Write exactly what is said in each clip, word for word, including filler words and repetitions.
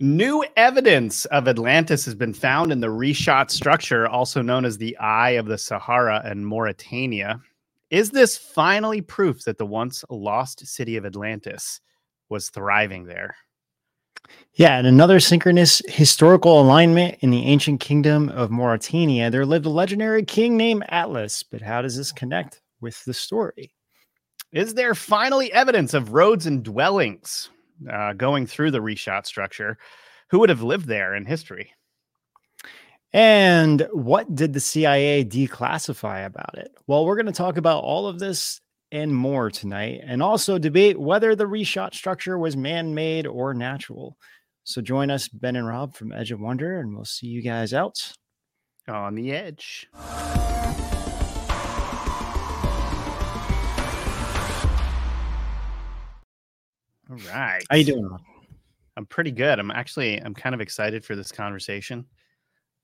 New evidence of Atlantis has been found in the Richat Structure, also known as the Eye of the Sahara in Mauritania. Is this finally proof that the once lost city of Atlantis was thriving there? Yeah, and another synchronous historical alignment in the ancient kingdom of Mauritania. There lived a legendary king named Atlas, but how does this connect with the story? Is there finally evidence of roads and dwellings uh, going through the Richat Structure? Who would have lived there in history? And what did the C I A declassify about it? Well, we're going to talk about all of this and more tonight, and also debate whether the Richat Structure was man-made or natural. So join us, Ben and Rob from Edge of Wonder, and we'll see you guys out on the edge. All right. How you doing? I'm pretty good. I'm actually, I'm kind of excited for this conversation.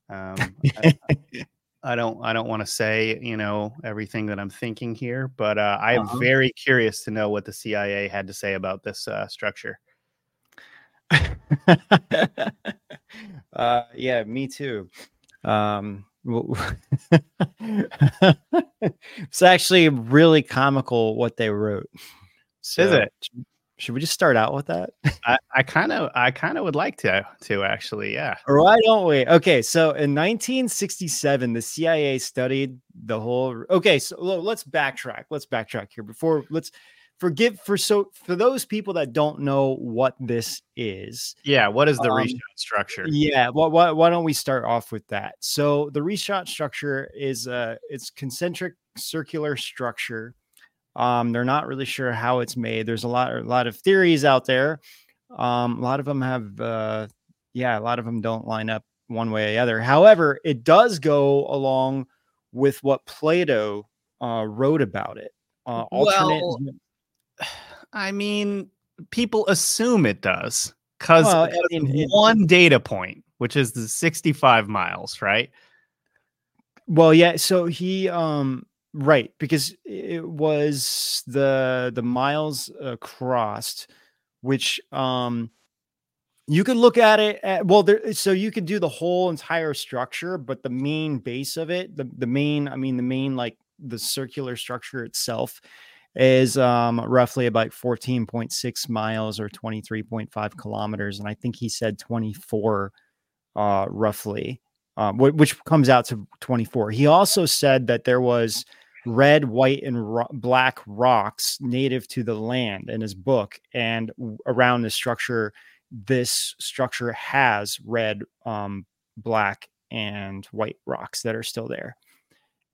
Um, I, I don't, I don't want to say, you know, everything that I'm thinking here, but uh, I am uh-huh. very curious to know what the C I A had to say about this uh, structure. uh, yeah, me too. Um, it's actually really comical what they wrote. So, is it? Should we just start out with that? I kind of, I kind of would like to, to actually, yeah. Why don't we? Okay, so in nineteen sixty-seven, the C I A studied the whole. Okay, so let's backtrack. Let's backtrack here before. Let's forgive for so for those people that don't know what this is. Yeah, what is the um, Richat Structure? Yeah, well, why, why don't we start off with that? So the Richat Structure is a it's concentric circular structure. Um, they're not really sure how it's made. There's a lot, a lot of theories out there. Um, a lot of them have, uh, yeah, a lot of them don't line up one way or the other. However, it does go along with what Plato uh, wrote about it. Uh, alternate. Well, I mean, people assume it does because well, I mean, one data point, which is the sixty-five miles, right? Well, yeah. So he, um, right, because it was the the miles across, which um, you could look at it at, well, there, so you could do the whole entire structure, but the main base of it, the, the main, I mean, the main, like the circular structure itself is um, roughly about fourteen point six miles or twenty-three point five kilometers. And I think he said twenty-four uh, roughly, um, which comes out to twenty-four. He also said that there was red, white, and ro- black rocks native to the land in his book. And w- around the structure, this structure has red, um, black, and white rocks that are still there.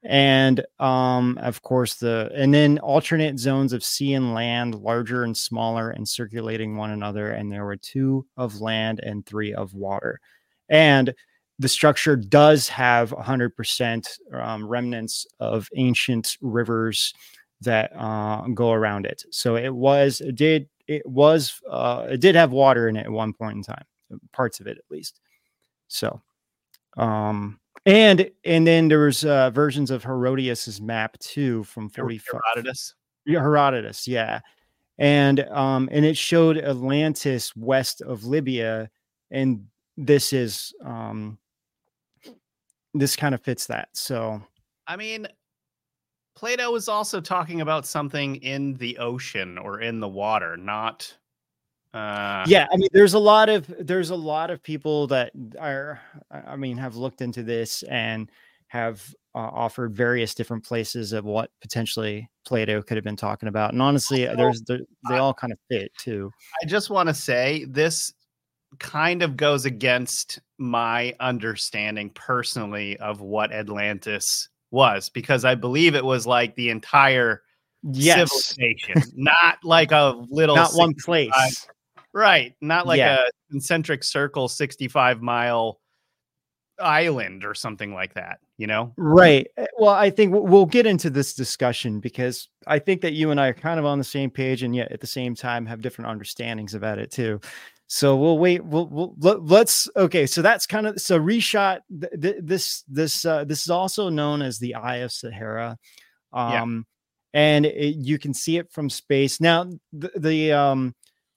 And, um, of course, the and then alternate zones of sea and land, larger and smaller, and circulating one another. And there were two of land and three of water. And the structure does have one hundred percent um, remnants of ancient rivers that uh, go around it. So it was, it did, it was, uh, it did have water in it at one point in time, parts of it at least. So, um, and and then there was uh, versions of Herodotus's map too from forty-five. Herodotus, Herodotus, yeah, and um, and it showed Atlantis west of Libya, and this is um. This kind of fits that. So, I mean, Plato was also talking about something in the ocean or in the water, not. Uh... Yeah, I mean, there's a lot of there's a lot of people that are, I mean, have looked into this and have uh, offered various different places of what potentially Plato could have been talking about. And honestly, also, there's there, they all kind of fit too. I just want to say this kind of goes against my understanding personally of what Atlantis was, because I believe it was like the entire yes. civilization, not like a little, not one place, right? Not like yeah. a concentric circle, sixty-five mile island or something like that, you know? Right. Well, I think we'll get into this discussion because I think that you and I are kind of on the same page and yet at the same time have different understandings about it too. So we'll wait. We'll, we'll let, let's okay. So that's kind of so Richat. Th- th- this this uh, this is also known as the Eye of Sahara, um, yeah. and it, you can see it from space. Now the, the um,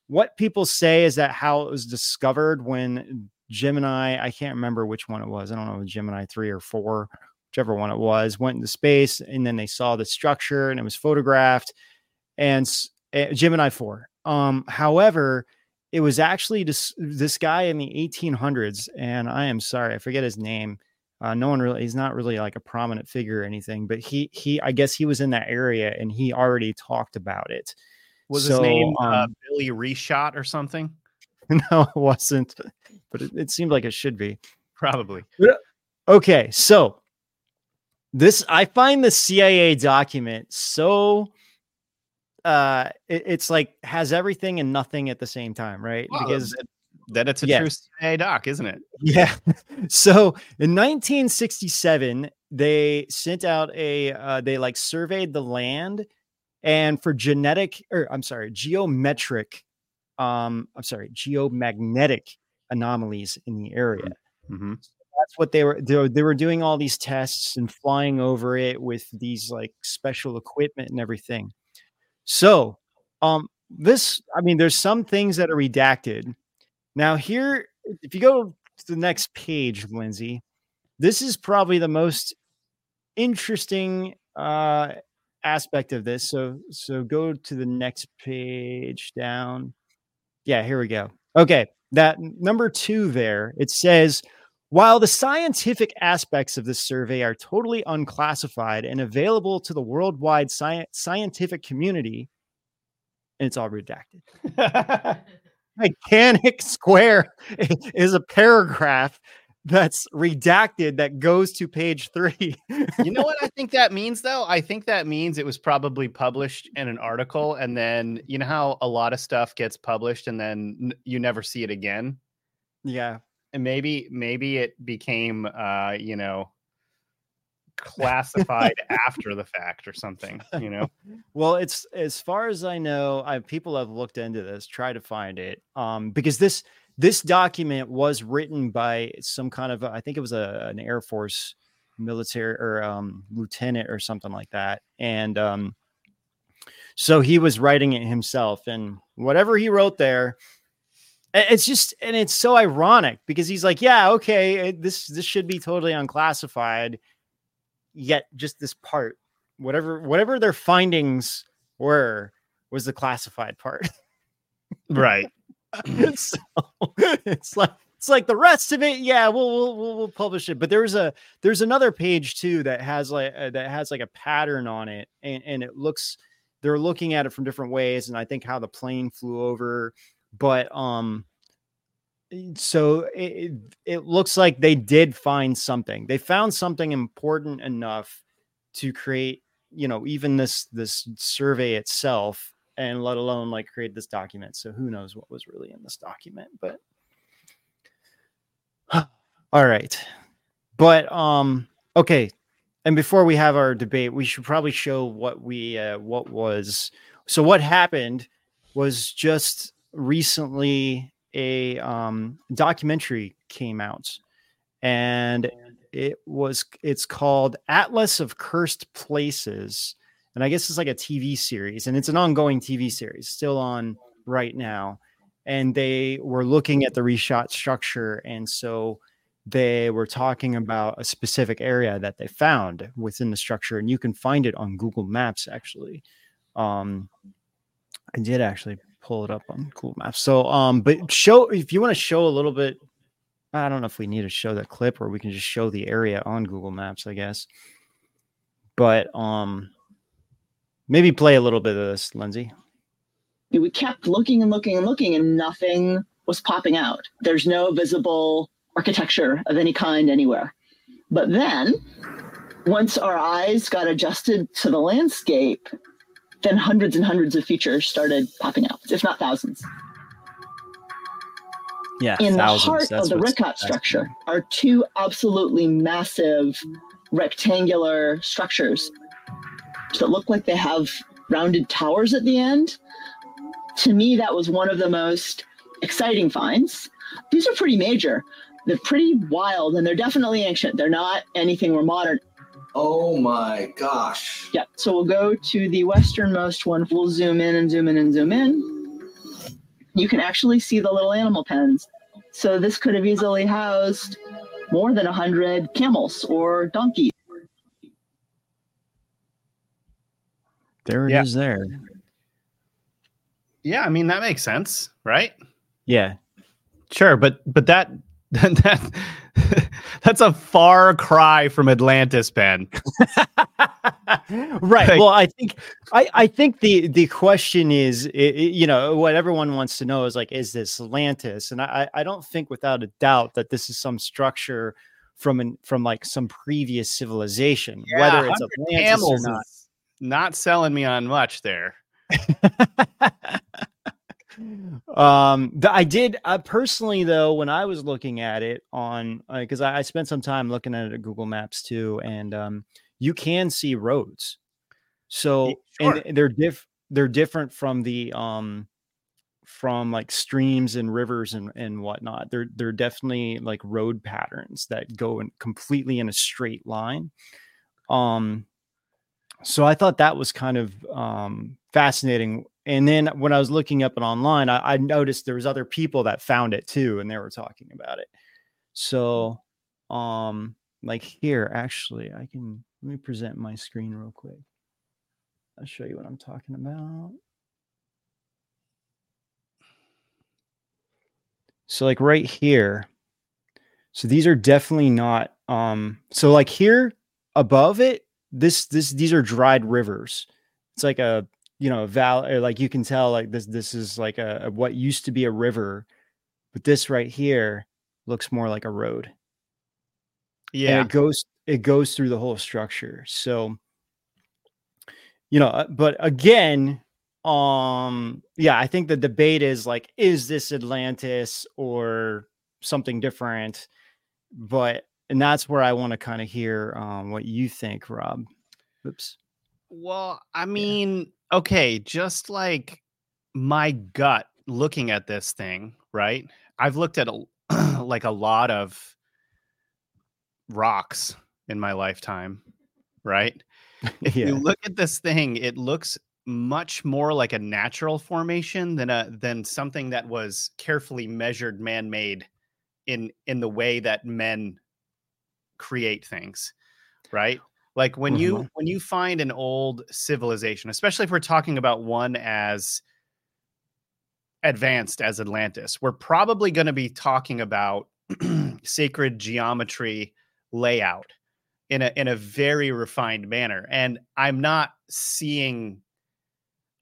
what people say is that how it was discovered when Gemini, I can't remember which one it was. I don't know, Gemini three or four, whichever one it was, went into space, and then they saw the structure and it was photographed, and uh, Gemini four. Um, however, it was actually this, this guy in the eighteen hundreds, and I am sorry, I forget his name. Uh, no one really, he's not really like a prominent figure or anything, but he, he, I guess he was in that area and he already talked about it. Was so, his name um, uh, Billy Richat or something? No, it wasn't, but it, it seemed like it should be. Probably. Okay. So this, I find the C I A document so, uh, it, it's like has everything and nothing at the same time, right? Well, because it, that it's a yeah. true C I A doc, isn't it? Yeah. So in nineteen sixty-seven, they sent out a, uh, they like surveyed the land, and for genetic, or I'm sorry, geometric, um, I'm sorry, geomagnetic anomalies in the area. Mm-hmm. So that's what they were, they were, they were doing all these tests and flying over it with these like special equipment and everything. So, um, this, I mean, there's some things that are redacted. Now here, if you go to the next page, Lindsay, this is probably the most interesting uh, aspect of this. So, so go to the next page down. Yeah, here we go. Okay. That number two there, it says, while the scientific aspects of this survey are totally unclassified and available to the worldwide sci- scientific community, and it's all redacted. Gigantic square is a paragraph that's redacted that goes to page three. You know what I think that means, though? I think that means it was probably published in an article, and then you know how a lot of stuff gets published and then you never see it again. Yeah. And maybe maybe it became uh you know classified after the fact or something, you know. Well, it's, as far as I know, I people have looked into this, try to find it, um because this this document was written by some kind of, I think it was a an Air Force military or um lieutenant or something like that, and um so he was writing it himself, and whatever he wrote there, it's just, and it's so ironic because he's like, yeah, okay, it, this this should be totally unclassified. Yet just this part, whatever, whatever their findings were, was the classified part. Right. So, it's like, it's like the rest of it. Yeah, we'll, we'll, we'll publish it. But there's a, there's another page too, that has like, uh, that has like a pattern on it, and, and it looks, they're looking at it from different ways. And I think how the plane flew over, but, um, so it, it looks like they did find something. They found something important enough to create, you know, even this, this survey itself, and let alone like create this document. So who knows what was really in this document, but all right. But, um, okay. And before we have our debate, we should probably show what we, uh, what was, so what happened was just recently, a um, documentary came out, and it was, it's called Atlas of Cursed Places. And I guess it's like a T V series, and it's an ongoing T V series still on right now. And they were looking at the Richat structure. And so they were talking about a specific area that they found within the structure, and you can find it on Google Maps. Actually, um, I did actually pull it up on Google Maps. So, um, but show, if you want to show a little bit, I don't know if we need to show that clip, or we can just show the area on Google Maps, I guess. But um, maybe play a little bit of this, Lindsay. We kept looking and looking and looking, and nothing was popping out. There's no visible architecture of any kind anywhere. But then, once our eyes got adjusted to the landscape, then hundreds and hundreds of features started popping out, if not thousands. Yeah, in thousands. The heart That's of the Richat structure are two absolutely massive rectangular structures that look like they have rounded towers at the end. To me, that was one of the most exciting finds. These are pretty major. They're pretty wild, and they're definitely ancient. They're not anything we're modern. Oh my gosh. Yeah. So we'll go to the westernmost one. We'll zoom in and zoom in and zoom in. you can actually see the little animal pens. So this could have easily housed more than one hundred camels or donkeys. There it yeah. is there. Yeah, I mean, that makes sense, right? Yeah, sure. But but that, that that's a far cry from Atlantis, Ben. Right. Like, well, I think I, I think the, the question is, it, you know, what everyone wants to know is like, is this Atlantis? And I, I don't think without a doubt that this is some structure from an, from like some previous civilization, yeah, whether it's Atlantis or not. Not selling me on much there. um the, I did I personally though, when I was looking at it on because uh, I, I spent some time looking at it at Google Maps too, and um you can see roads, so sure. and they're diff they're different from the um from like streams and rivers and and whatnot. They're they're definitely like road patterns that go in completely in a straight line. um So I thought that was kind of um, fascinating. And then when I was looking up and online, I, I noticed there was other people that found it too, and they were talking about it. So um, like here, actually, I can, let me present my screen real quick. I'll show you what I'm talking about. So like right here. So these are definitely not, um, so like here above it, This, this, these are dried rivers. It's like a, you know, a valley, like you can tell, like this, this is like a, a, what used to be a river, but this right here looks more like a road. Yeah. And it goes, it goes through the whole structure. So, you know, but again, um, yeah, I think the debate is like, is this Atlantis or something different? But And that's where I want to kind of hear um, what you think, Rob. Oops. Well, I mean, yeah. okay, just like my gut looking at this thing, right? I've looked at a, like a lot of rocks in my lifetime, right? If yeah. you look at this thing, it looks much more like a natural formation than a than something that was carefully measured, man-made in in the way that men create things, right? Like when you mm-hmm. when you find an old civilization, especially if we're talking about one as advanced as Atlantis, we're probably going to be talking about sacred geometry layout in a in a very refined manner. And I'm not seeing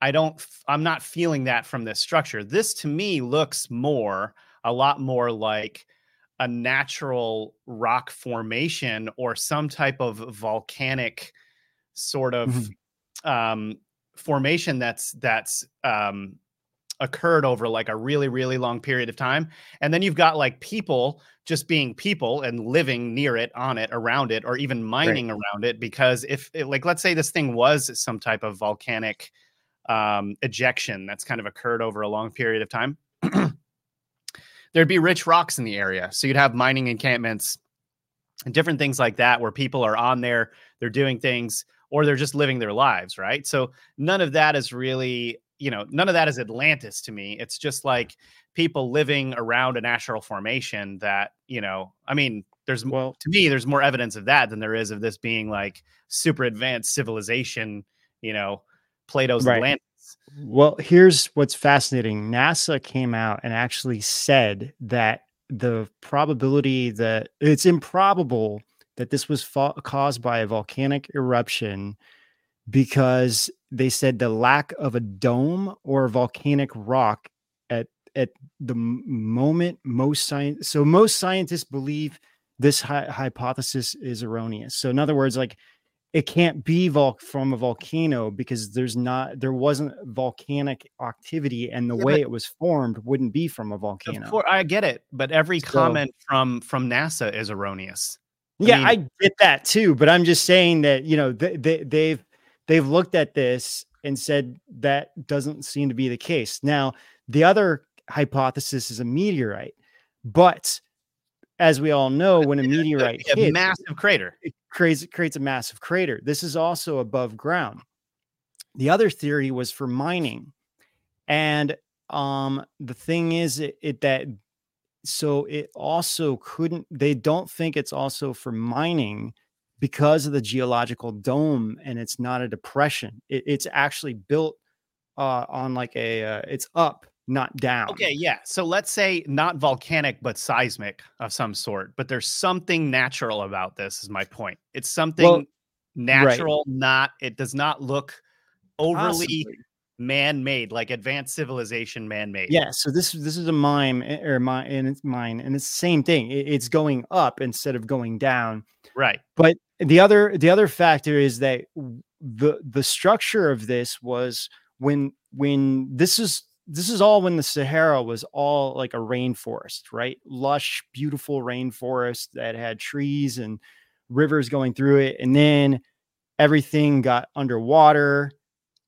I don't I'm not feeling that from this structure. This to me looks more a lot more like a natural rock formation or some type of volcanic sort of mm-hmm. um, formation that's that's um, occurred over like a really, really long period of time. And then you've got like people just being people and living near it, on it, around it, or even mining right. around it. Because if it, like, let's say this thing was some type of volcanic um, ejection that's kind of occurred over a long period of time, there'd be rich rocks in the area. So you'd have mining encampments and different things like that where people are on there, they're doing things, or they're just living their lives, right? So none of that is really, you know, none of that is Atlantis to me. It's just like people living around a natural formation that, you know, I mean, there's well, to me, there's more evidence of that than there is of this being like super advanced civilization, you know, Plato's right. Atlantis. Well, here's what's fascinating. NASA came out and actually said that the probability that it's improbable that this was fa- caused by a volcanic eruption, because they said the lack of a dome or volcanic rock at at the moment most science. So most scientists believe this hi- hypothesis is erroneous. So in other words, like, it can't be vol- from a volcano because there's not, there wasn't volcanic activity, and the yeah, way it was formed wouldn't be from a volcano. Of course, I get it, but every so, comment from from NASA is erroneous. I yeah, mean, I get that too, but I'm just saying that, you know, they, they, they've they've looked at this and said that doesn't seem to be the case. Now, the other hypothesis is a meteorite, but as we all know, when a meteorite hits, a massive crater, it creates, it creates a massive crater. This is also above ground. The other theory was for mining. And Um, the thing is it, it that so it also couldn't, they don't think it's also for mining because of the geological dome, and it's not a depression. It, it's actually built uh, on like a, uh, it's up, not down. Okay, yeah. So let's say not volcanic, but seismic of some sort. But there's something natural about this is my point. It's something well, natural, right. not, it does not look overly Possibly. man-made, like advanced civilization man-made. Yeah, so this this is a mine, or mine, and it's mine, and it's the same thing. It, it's going up instead of going down. Right. But the other the other factor is that the the structure of this was when when this is this is all when the Sahara was all like a rainforest, right? Lush, beautiful rainforest that had trees and rivers going through it, and then everything got underwater.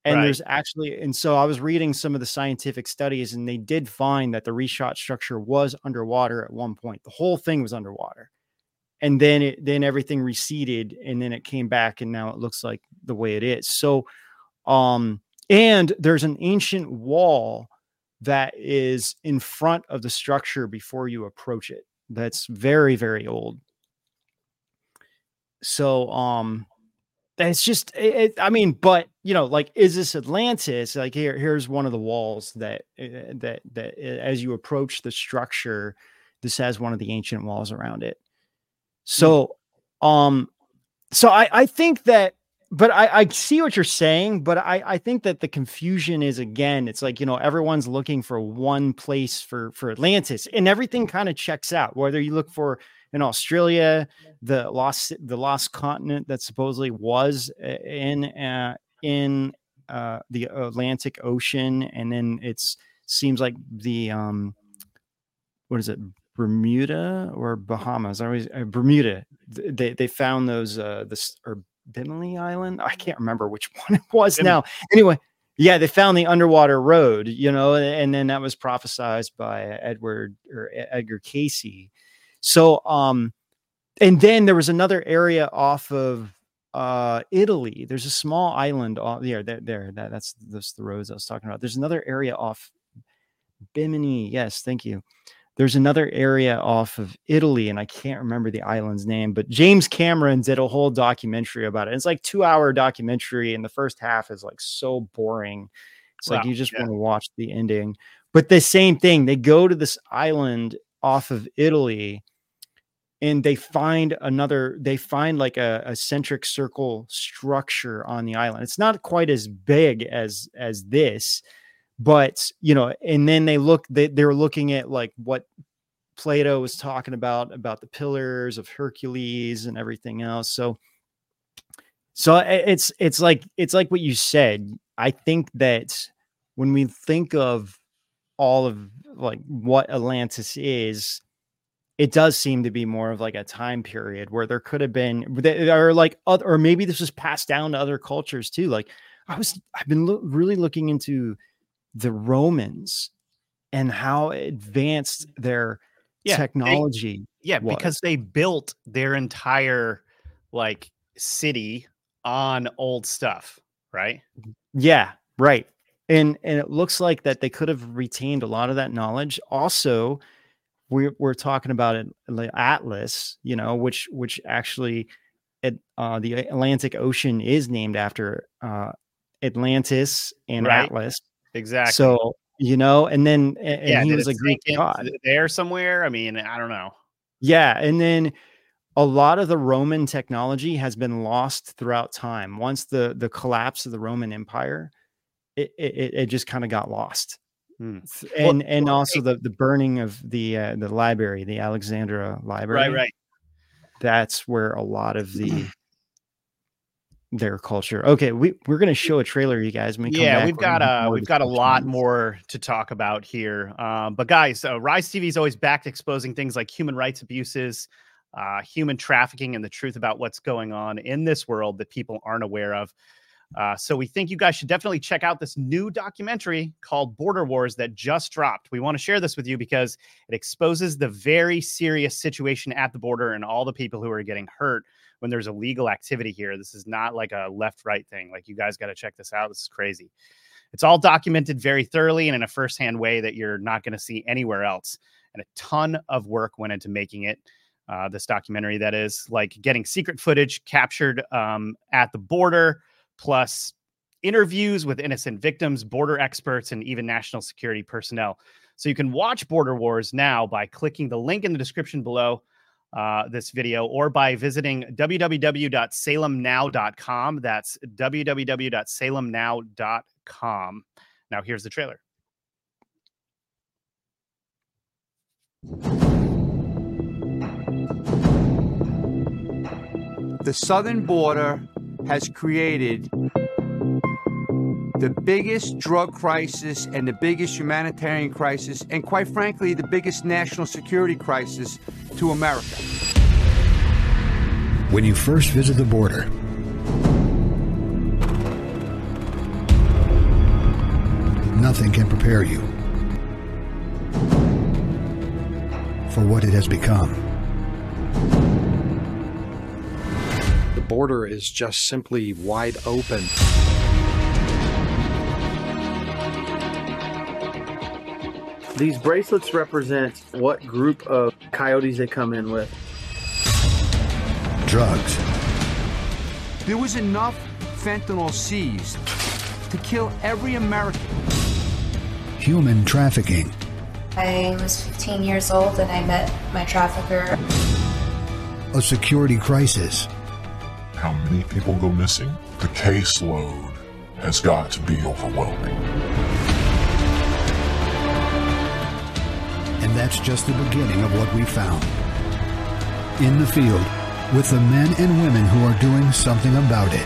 And right. there's actually, and so I was reading some of the scientific studies, and they did find that the Richat structure was underwater at one point. The whole thing was underwater, and then it, then everything receded, and then it came back, and now it looks like the way it is. So, um, and there's an ancient wall that is in front of the structure before you approach it. That's very, very old. So, um. It's just, it, I mean, but you know, like, is this Atlantis? Like, here, here's one of the walls that that that as you approach the structure, this has one of the ancient walls around it. So, um, so I I think that, but I I see what you're saying, but I I think that the confusion is again, it's like you know everyone's looking for one place for for Atlantis, and everything kind of checks out. Whether you look for in Australia, the lost the lost continent that supposedly was in uh, in uh, the Atlantic Ocean, and then it's seems like the um, what is it, Bermuda or Bahamas? I always uh, Bermuda. They they found those uh, this or Bimini Island. I can't remember which one it was Bimini. now. Anyway, yeah, they found the underwater road, you know, and then that was prophesized by Edward or Edgar Casey. So, um, and then there was another area off of uh, Italy. There's a small island off there. There, there that, that's that's the roads I was talking about. There's another area off Bimini. Yes, thank you. There's another area off of Italy, and I can't remember the island's name. But James Cameron did a whole documentary about it. It's like a two-hour documentary, and the first half is like so boring. It's wow, like you just yeah. want to watch the ending. But the same thing. They go to this island off of Italy. And they find another, they find like a, a centric circle structure on the island. It's not quite as big as as this, but, you know, and then they look, they, they're looking at like what Plato was talking about, about the pillars of Hercules and everything else. So, so it's, it's like, it's like what you said. I think that when we think of all of like what Atlantis is, it does seem to be more of like a time period where there could have been, or like, other, or maybe this was passed down to other cultures too. Like I was, I've been lo- really looking into the Romans and how advanced their yeah, technology. They, yeah. was. Because they built their entire like city on old stuff. Right. Yeah. Right. And, and it looks like that they could have retained a lot of that knowledge. Also, We're, we're talking about it, Atlas, you know, which which actually it, uh, the Atlantic Ocean is named after uh, Atlantis and right. Atlas. Exactly. So, you know, and then and, and yeah, he was a Greek god there somewhere. I mean, I don't know. Yeah. And then a lot of the Roman technology has been lost throughout time. Once the, the collapse of the Roman Empire, it, it, it just kind of got lost. Hmm. And well, and well, also the, the burning of the uh, the library, the Alexandria Library. Right, right. That's where a lot of the their culture. Okay, we we're gonna show a trailer, you guys. When we yeah, come back, we've got a we've got a lot more to talk about here. Um, but guys, uh, Rise T V is always back to exposing things like human rights abuses, uh, human trafficking, and the truth about what's going on in this world that people aren't aware of. Uh, so we think you guys should definitely check out this new documentary called Border Wars that just dropped. We want to share this with you because it exposes the very serious situation at the border and all the people who are getting hurt when there's illegal activity here. This is not like a left-right thing. Like, you guys got to check this out. This is crazy. It's all documented very thoroughly and in a firsthand way that you're not going to see anywhere else. And a ton of work went into making it. Uh, this documentary, that is, like getting secret footage captured um, at the border, plus interviews with innocent victims, border experts, and even national security personnel. So you can watch Border Wars now by clicking the link in the description below uh, this video, or by visiting w w w dot salem now dot com. That's w w w dot salem now dot com. Now here's the trailer. The southern border has created the biggest drug crisis and the biggest humanitarian crisis, and quite frankly, the biggest national security crisis to America. When you first visit the border, nothing can prepare you for what it has become. The border is just simply wide open. These bracelets represent what group of coyotes they come in with. Drugs. There was enough fentanyl seized to kill every American. Human trafficking. I was fifteen years old and I met my trafficker. A security crisis. How many people go missing? The caseload has got to be overwhelming. And that's just the beginning of what we found. In the field, with the men and women who are doing something about it.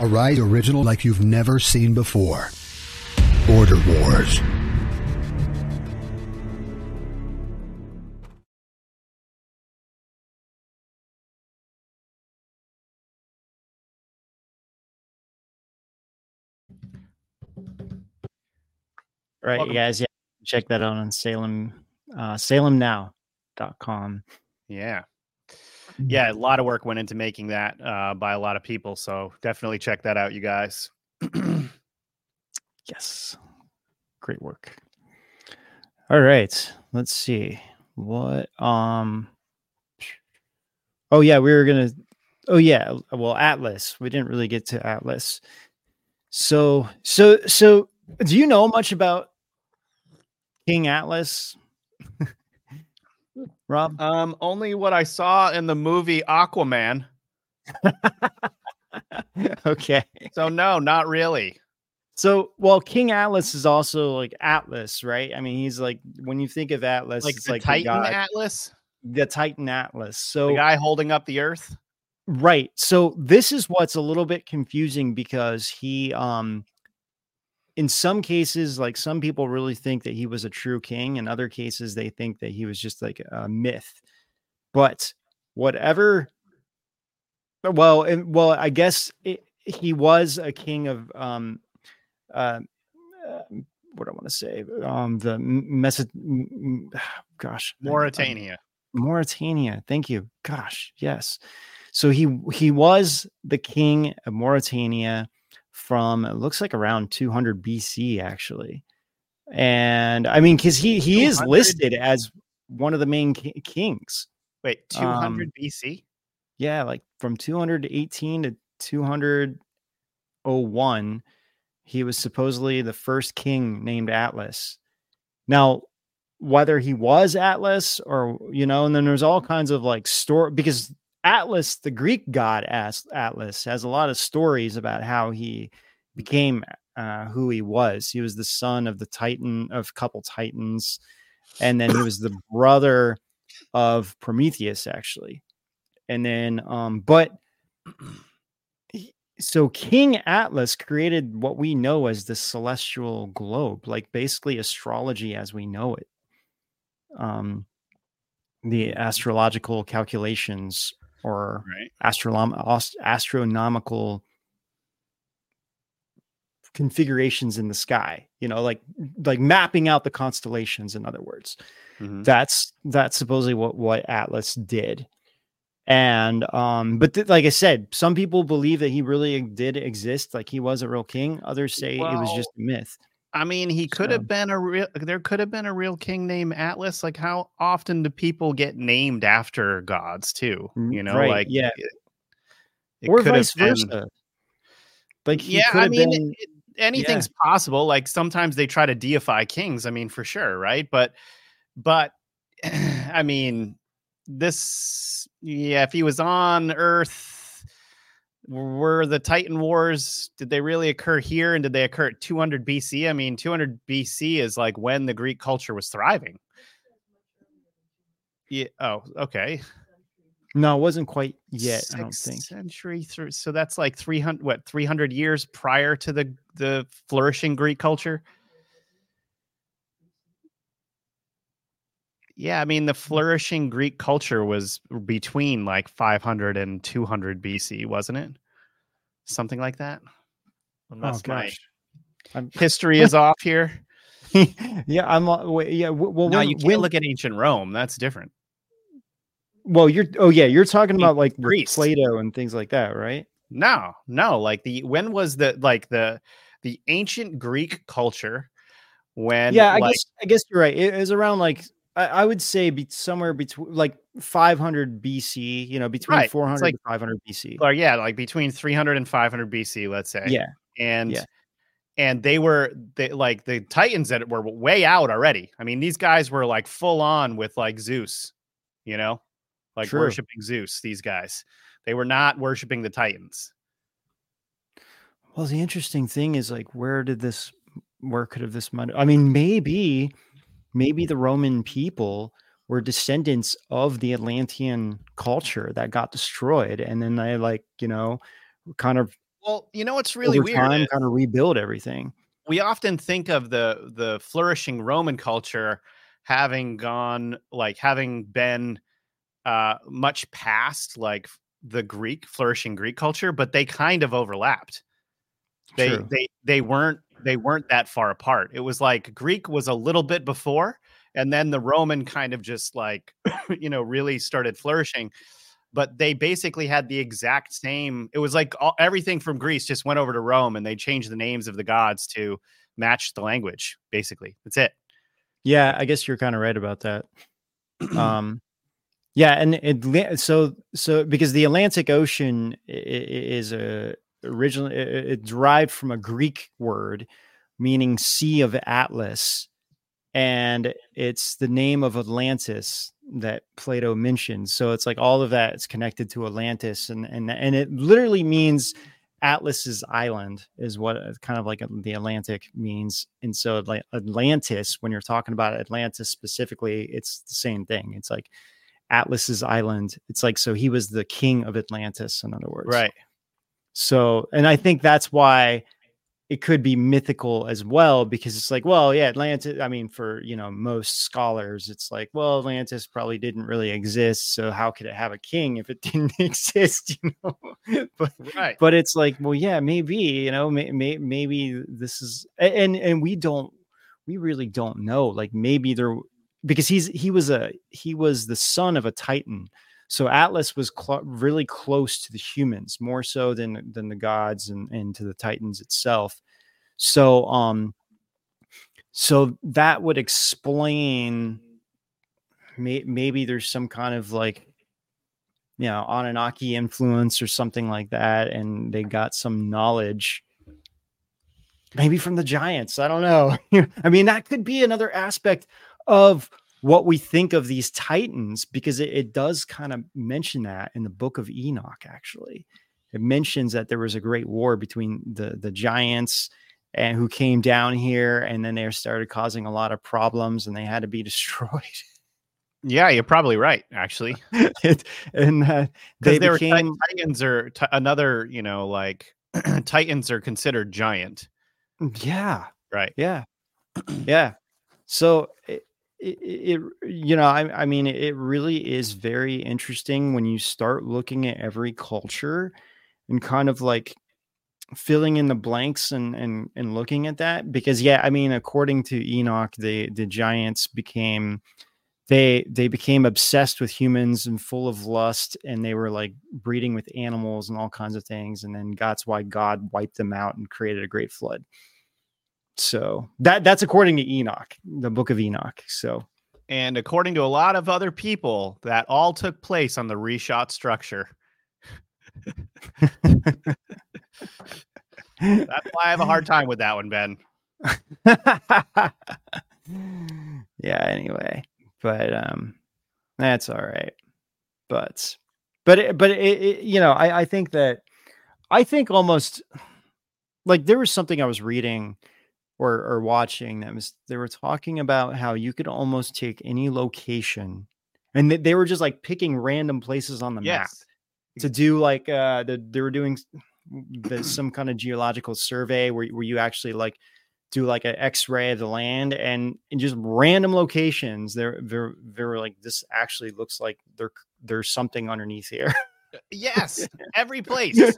A Rise original like you've never seen before. Border Wars. Right, Welcome. Guys. Yeah, check that out on Salem, uh, salem now dot com. Yeah. Yeah, a lot of work went into making that uh, by a lot of people. So definitely check that out, you guys. Yes. Great work. All right. Let's see. What? Um. Oh, yeah, we were going to. Oh, yeah. Well, Atlas. We didn't really get to Atlas. So, so, so. Do you know much about King Atlas, Rob? Um, only what I saw in the movie Aquaman. Okay. So no, not really. So, well, King Atlas is also like Atlas, right? I mean, he's like, when you think of Atlas, like it's the like Titan the Atlas, the Titan Atlas. So the guy holding up the earth. Right. So this is what's a little bit confusing, because he, um, in some cases, like some people really think that he was a true king. In other cases, they think that he was just like a myth. But whatever. Well, and well, I guess it, he was a king of um, uh, uh, what I want to say, um, the Meso- m- gosh, Mauritania, um, Mauritania. Thank you. Gosh, yes. So he he was the king of Mauritania from, it looks like, around two hundred B C, actually. And I mean, because he he is listed as one of the main ki- kings. Wait, two hundred um, B C? Yeah, like from two hundred eighteen to two hundred one, he was supposedly the first king named Atlas. Now, whether he was Atlas or, you know, and then there's all kinds of like story, because Atlas, the Greek god Atlas, has a lot of stories about how he became uh, who he was. He was the son of the Titan, of a couple Titans, and then he was the brother of Prometheus, actually. And then, um, but so King Atlas created what we know as the celestial globe, like basically astrology as we know it. Um, the astrological calculations. Or right. astronom- astronomical configurations in the sky, you know, like like mapping out the constellations. In other words, mm-hmm. that's that's supposedly what, what Atlas did. And um, but th- like I said, some people believe that he really did exist, like he was a real king. Others say well, it was just a myth. I mean, he could so. have been a real. There could have been a real king named Atlas. Like, how often do people get named after gods too? You know, right. like yeah, it, it or vice versa. Like, he yeah, I mean, been, it, anything's yeah. possible. Like, sometimes they try to deify kings. I mean, for sure, right? But, but, I mean, this. Yeah, if he was on Earth, were the Titan Wars, did they really occur here, and did they occur at two hundred B C? I mean, two hundred B C is like when the Greek culture was thriving. Yeah. Oh, okay. No, it wasn't quite yet, Sixth I don't think. Century through, so that's like three hundred, what, three hundred years prior to the, the flourishing Greek culture? Yeah, I mean, the flourishing Greek culture was between like five hundred and two hundred B C, wasn't it? Something like that. Unless oh, gosh. My I'm... history is off here. yeah, I'm. Yeah, well, no, when, you can't when... look at ancient Rome. That's different. Well, you're. Oh, yeah, you're talking about like Greece, Plato, and things like that, right? No, no. Like the when was the like the the ancient Greek culture? When? Yeah, I like, guess I guess you're right. It was around like. I would say be somewhere between like five hundred B C, you know, between right. four hundred like, and five hundred B C. Or yeah, like between three hundred and five hundred B C, let's say. Yeah. And yeah. and they were they, like the Titans that were way out already. I mean, these guys were like full on with like Zeus, you know, like True. worshiping Zeus, these guys. They were not worshiping the Titans. Well, the interesting thing is like, where did this, where could have this money? I mean, maybe... Maybe the Roman people were descendants of the Atlantean culture that got destroyed. And then they like, you know, kind of, well, you know, what's really weird, kind of rebuild everything. We often think of the, the flourishing Roman culture having gone, like having been uh, much past like the Greek flourishing Greek culture, but they kind of overlapped. They, True. they, they weren't, They weren't that far apart. It was like Greek was a little bit before, and then the Roman kind of just like, you know, really started flourishing. But they basically had the exact same. It was like all, everything from Greece just went over to Rome, and they changed the names of the gods to match the language. Basically, that's it. Yeah, I guess you're kind of right about that. um, yeah, and it, so so because the Atlantic Ocean is a Originally, it, it derived from a Greek word meaning Sea of Atlas, and it's the name of Atlantis that Plato mentions. So it's like all of that is connected to Atlantis, and and and it literally means Atlas's island is what kind of like the Atlantic means. And so like Atlantis, when you're talking about Atlantis specifically, it's the same thing. It's like Atlas's island. It's like, so he was the king of Atlantis, in other words, right? So, and I think that's why it could be mythical as well, because it's like, well, yeah, Atlantis, I mean, for, you know, most scholars, it's like, well, Atlantis probably didn't really exist. So how could it have a king if it didn't exist, you know? but, right. but it's like, well, yeah, maybe, you know, may, may, maybe this is, and, and we don't, we really don't know. Like maybe there, because he's, he was a, he was the son of a Titan. So Atlas was cl- really close to the humans, more so than than the gods and, and to the Titans itself. So, um, so that would explain may- maybe there's some kind of like, you know, Anunnaki influence or something like that, and they got some knowledge, maybe from the giants. I don't know. I mean, that could be another aspect of what we think of these Titans, because it, it does kind of mention that in the Book of Enoch. Actually, it mentions that there was a great war between the, the giants and who came down here, and then they started causing a lot of problems, and they had to be destroyed. Yeah, you're probably right, actually. it, and uh, they there became were Titans, or t- another, you know, like Titans are considered giant. Yeah. Right. Yeah. yeah. So. It, It, it you know I, I mean it really is very interesting when you start looking at every culture and kind of like filling in the blanks and and and looking at that, because yeah I mean according to Enoch, the the giants became they they became obsessed with humans and full of lust, and they were like breeding with animals and all kinds of things. And then that's why God wiped them out and created a great flood. So that that's according to Enoch, the book of Enoch. So, and according to a lot of other people, that all took place on the Richat Structure. That's why I have a hard time with that one, Ben. Yeah, anyway, but um that's all right. But but it, but it, it, you know, I I think that I think almost like there was something I was reading or or watching that was, they were talking about how you could almost take any location, and they, they were just like picking random places on the yes. map to do like uh the, they were doing the, some kind of geological survey where, where you actually like do like an X-ray of the land, and in just random locations, they're, they're, they're like, this actually looks like there, there's something underneath here. Yes. Every place.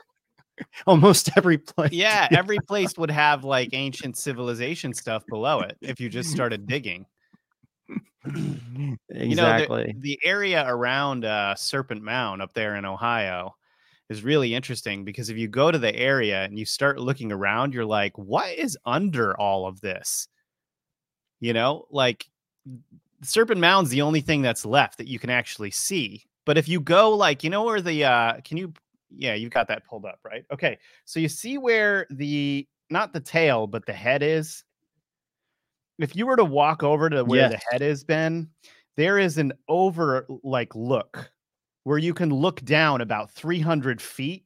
Almost every place. Yeah. Every place would have like ancient civilization stuff below it if you just started digging. Exactly. You know, the, the area around uh, Serpent Mound up there in Ohio is really interesting, because if you go to the area and you start looking around, you're like, what is under all of this? You know, like Serpent Mound's the only thing that's left that you can actually see. But if you go like, you know, where the, uh, can you, yeah, you've got that pulled up, right? Okay. So you see where the, not the tail, but the head is. If you were to walk over to where yeah. the head is, Ben, there is an over like look where you can look down about three hundred feet.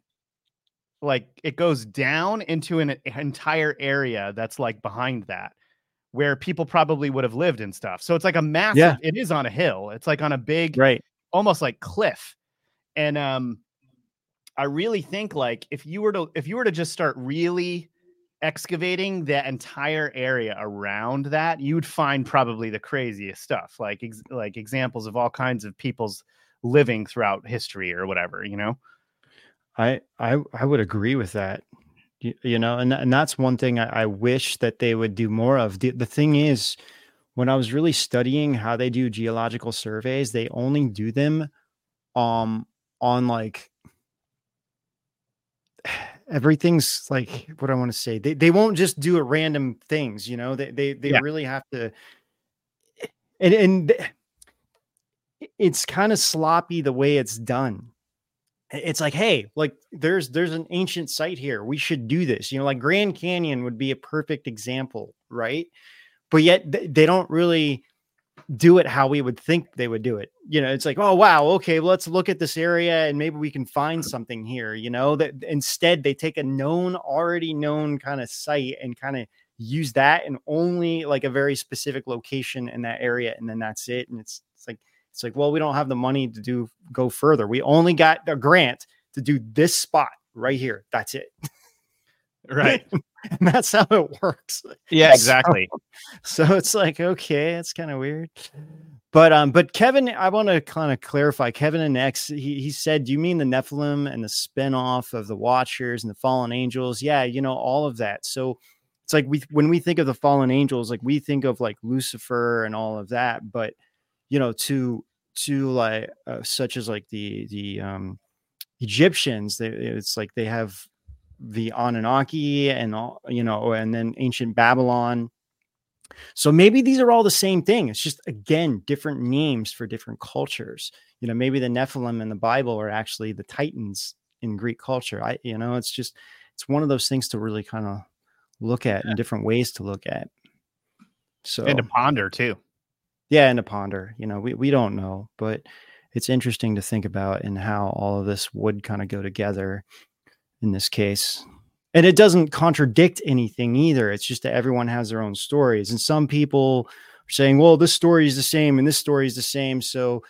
Like it goes down into an entire area that's like behind that, where people probably would have lived and stuff. So it's like a massive, yeah. it is on a hill. It's like on a big, right. almost like cliff. And um, I really think like if you were to, if you were to just start really excavating that entire area around that, you'd find probably the craziest stuff. Like, ex- like examples of all kinds of people's living throughout history or whatever, you know. I I I would agree with that, you, you know, and and that's one thing I, I wish that they would do more of. The, the thing is, when I was really studying how they do geological surveys, they only do them um on like everything's like what I want to say. They they won't just do a random things, you know. They they they yeah. really have to, and and. It's kind of sloppy the way it's done. It's like, hey, like there's there's an ancient site here. We should do this. You know, like Grand Canyon would be a perfect example, right? But yet th- they don't really do it how we would think they would do it. You know, it's like, oh wow, okay, well, let's look at this area and maybe we can find something here. You know, that instead they take a known, already known kind of site and kind of use that, and only like a very specific location in that area, and then that's it. And it's it's like. It's like, well, we don't have the money to do go further. We only got a grant to do this spot right here. That's it. Right. And that's how it works. Yeah, exactly. So, so it's like, okay, that's kind of weird. But um, but Kevin, I want to kind of clarify. Kevin and X, he, he said, do you mean the Nephilim and the spinoff of the Watchers and the fallen angels? Yeah, you know, all of that. So it's like we when we think of the fallen angels, like we think of like Lucifer and all of that, but you know, to to like uh, such as like the the um, Egyptians, they, it's like they have the Anunnaki and all, you know, and then ancient Babylon. So maybe these are all the same thing. It's just again different names for different cultures. You know, maybe the Nephilim in the Bible are actually the Titans in Greek culture. I, you know, it's just it's one of those things to really kind of look at in different ways to look at. So and to ponder too. Yeah, and to ponder, you know, we, we don't know, but it's interesting to think about and how all of this would kind of go together in this case. And it doesn't contradict anything either. It's just that everyone has their own stories. And some people are saying, well, this story is the same and this story is the same. So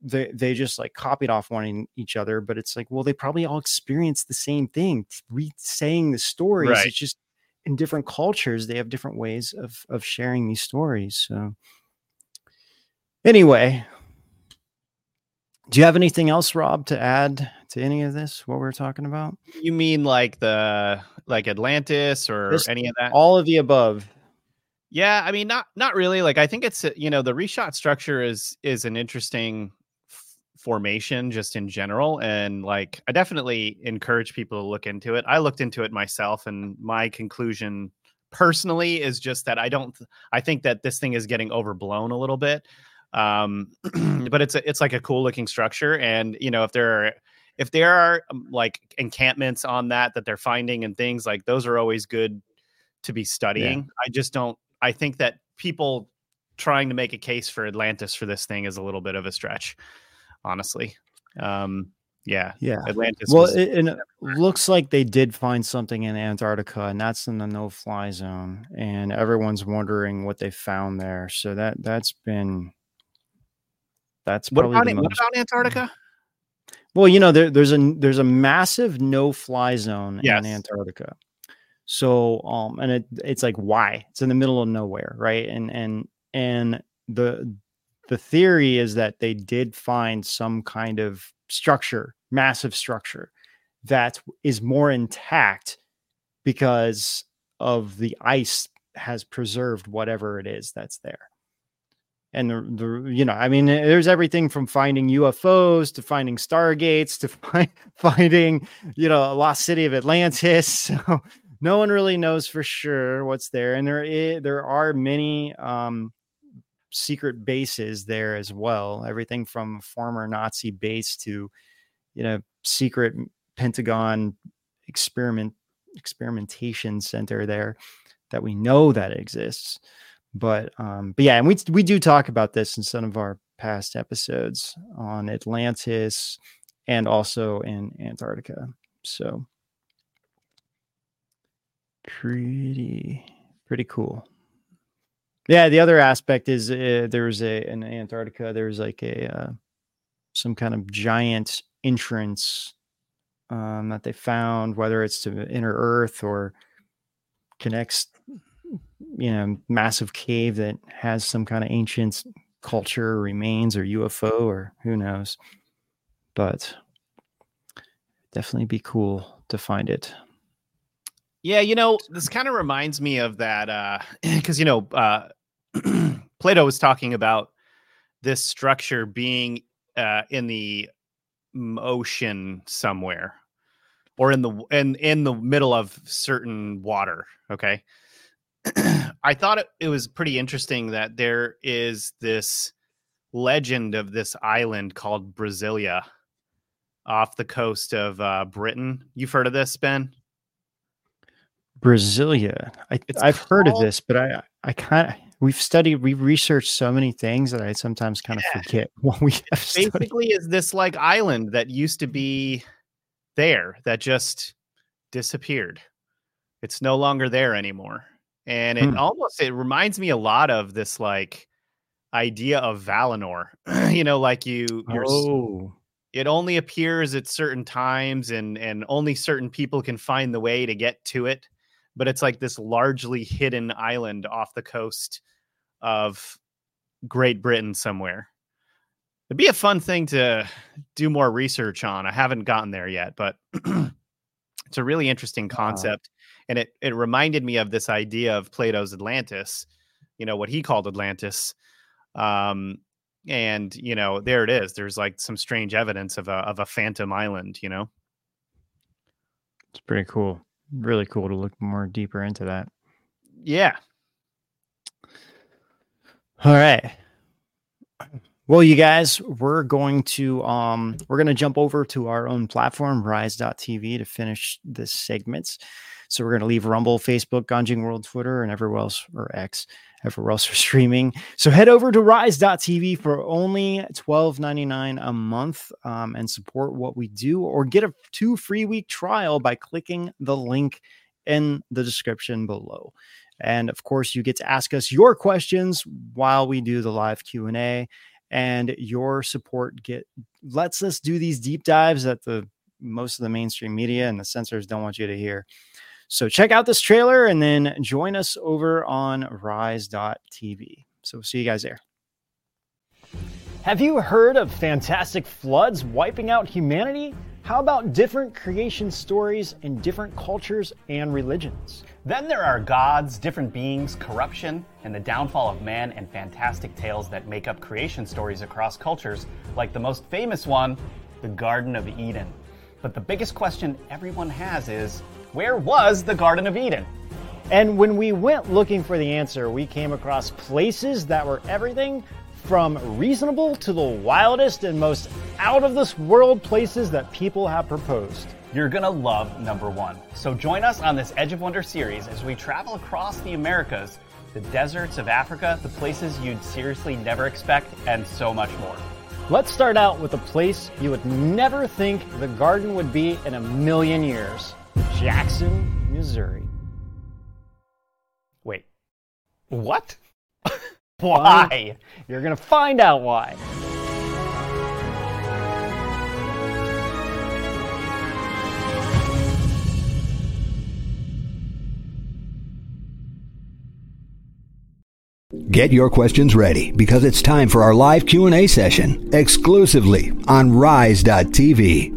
they, they just like copied off one each other. But it's like, well, they probably all experienced the same thing. Re-saying the stories. Right. It's just in different cultures, they have different ways of of sharing these stories. So. Anyway, do you have anything else, Rob, to add to any of this? What we're talking about? You mean like the like Atlantis or just any of that? All of the above. Yeah, I mean, not not really. Like, I think it's, you know, the Richat structure is is an interesting f- formation just in general. And like, I definitely encourage people to look into it. I looked into it myself, and my conclusion personally is just that I don't I think that this thing is getting overblown a little bit. Um, but it's a, it's like a cool looking structure. And, you know, if there are if there are um, like encampments on that that they're finding and things like those are always good to be studying. Yeah. I just don't. I think that people trying to make a case for Atlantis for this thing is a little bit of a stretch, honestly. Um, yeah. Yeah. Atlantis. Well, was- it, and it looks like they did find something in Antarctica, and that's in the no-fly zone. And everyone's wondering what they found there. So that, that's been, that's probably what about, the most- what about Antarctica? Well, you know, there, there's a, there's a massive no-fly zone yes. in Antarctica. So, um, and it, it's like, why? It's in the middle of nowhere. Right. And, and, and the, the theory is that they did find some kind of structure, massive structure that is more intact because of the ice has preserved whatever it is that's there. And the, the, you know, I mean, there's everything from finding U F Os to finding Stargates to find, finding, you know, a lost city of Atlantis. So, no one really knows for sure what's there. And there is, there are many um, secret bases there as well. Everything from former Nazi base to, you know, secret Pentagon experiment experimentation center there that we know that exists. But, um, but yeah, and we, we do talk about this in some of our past episodes on Atlantis and also in Antarctica. So, Pretty, pretty cool. Yeah. The other aspect is uh, there was a in Antarctica. There was like a uh, some kind of giant entrance um, that they found, whether it's to inner Earth or connects, you know, massive cave that has some kind of ancient culture remains or U F O or who knows. But definitely be cool to find it. Yeah, you know, this kind of reminds me of that because, uh, you know, uh, Plato was talking about this structure being uh, in the ocean somewhere or in the in, in the middle of certain water. OK, I thought it, it was pretty interesting that there is this legend of this island called Brasilia off the coast of uh, Britain. You've heard of this, Ben? Brasilia. I, I've called, heard of this, but I, I kind of, we've studied, we've researched so many things that I sometimes kind of yeah. forget what we have studied. Basically, is this like island that used to be there that just disappeared? It's no longer there anymore. And it hmm. almost, it reminds me a lot of this like idea of Valinor, you know, like you, you're, oh. it only appears at certain times and, and only certain people can find the way to get to it. But it's like this largely hidden island off the coast of Great Britain somewhere. It'd be a fun thing to do more research on. I haven't gotten there yet, but it's a really interesting concept. Wow. And it, it reminded me of this idea of Plato's Atlantis, you know, what he called Atlantis. Um, and, you know, there it is. There's like some strange evidence of a, of a phantom island, you know. It's pretty cool. Really cool to look more deeper into that. Yeah. All right. Well, you guys, we're going to um we're going to jump over to our own platform, Rise dot T V, to finish this segment. So we're going to leave Rumble, Facebook, Ganjing World, Twitter, and everywhere else, or X, everywhere else for streaming. So head over to Rise dot T V for only twelve ninety-nine a month um, and support what we do, or get a two free week trial by clicking the link in the description below. And of course, you get to ask us your questions while we do the live Q and A, and your support get lets us do these deep dives that the most of the mainstream media and the censors don't want you to hear. So check out this trailer and then join us over on Rise dot T V. So we'll see you guys there. Have you heard of fantastic floods wiping out humanity? How about different creation stories in different cultures and religions? Then there are gods, different beings, corruption, and the downfall of man, and fantastic tales that make up creation stories across cultures, like the most famous one, the Garden of Eden. But the biggest question everyone has is, where was the Garden of Eden? And when we went looking for the answer, we came across places that were everything from reasonable to the wildest and most out of this world places that people have proposed. You're gonna love number one. So join us on this Edge of Wonder series as we travel across the Americas, the deserts of Africa, the places you'd seriously never expect, and so much more. Let's start out with a place you would never think the garden would be in a million years. Jackson, Missouri. Wait, what? Why? You're gonna find out why. Get your questions ready, because it's time for our live Q and A session exclusively on Rise dot T V.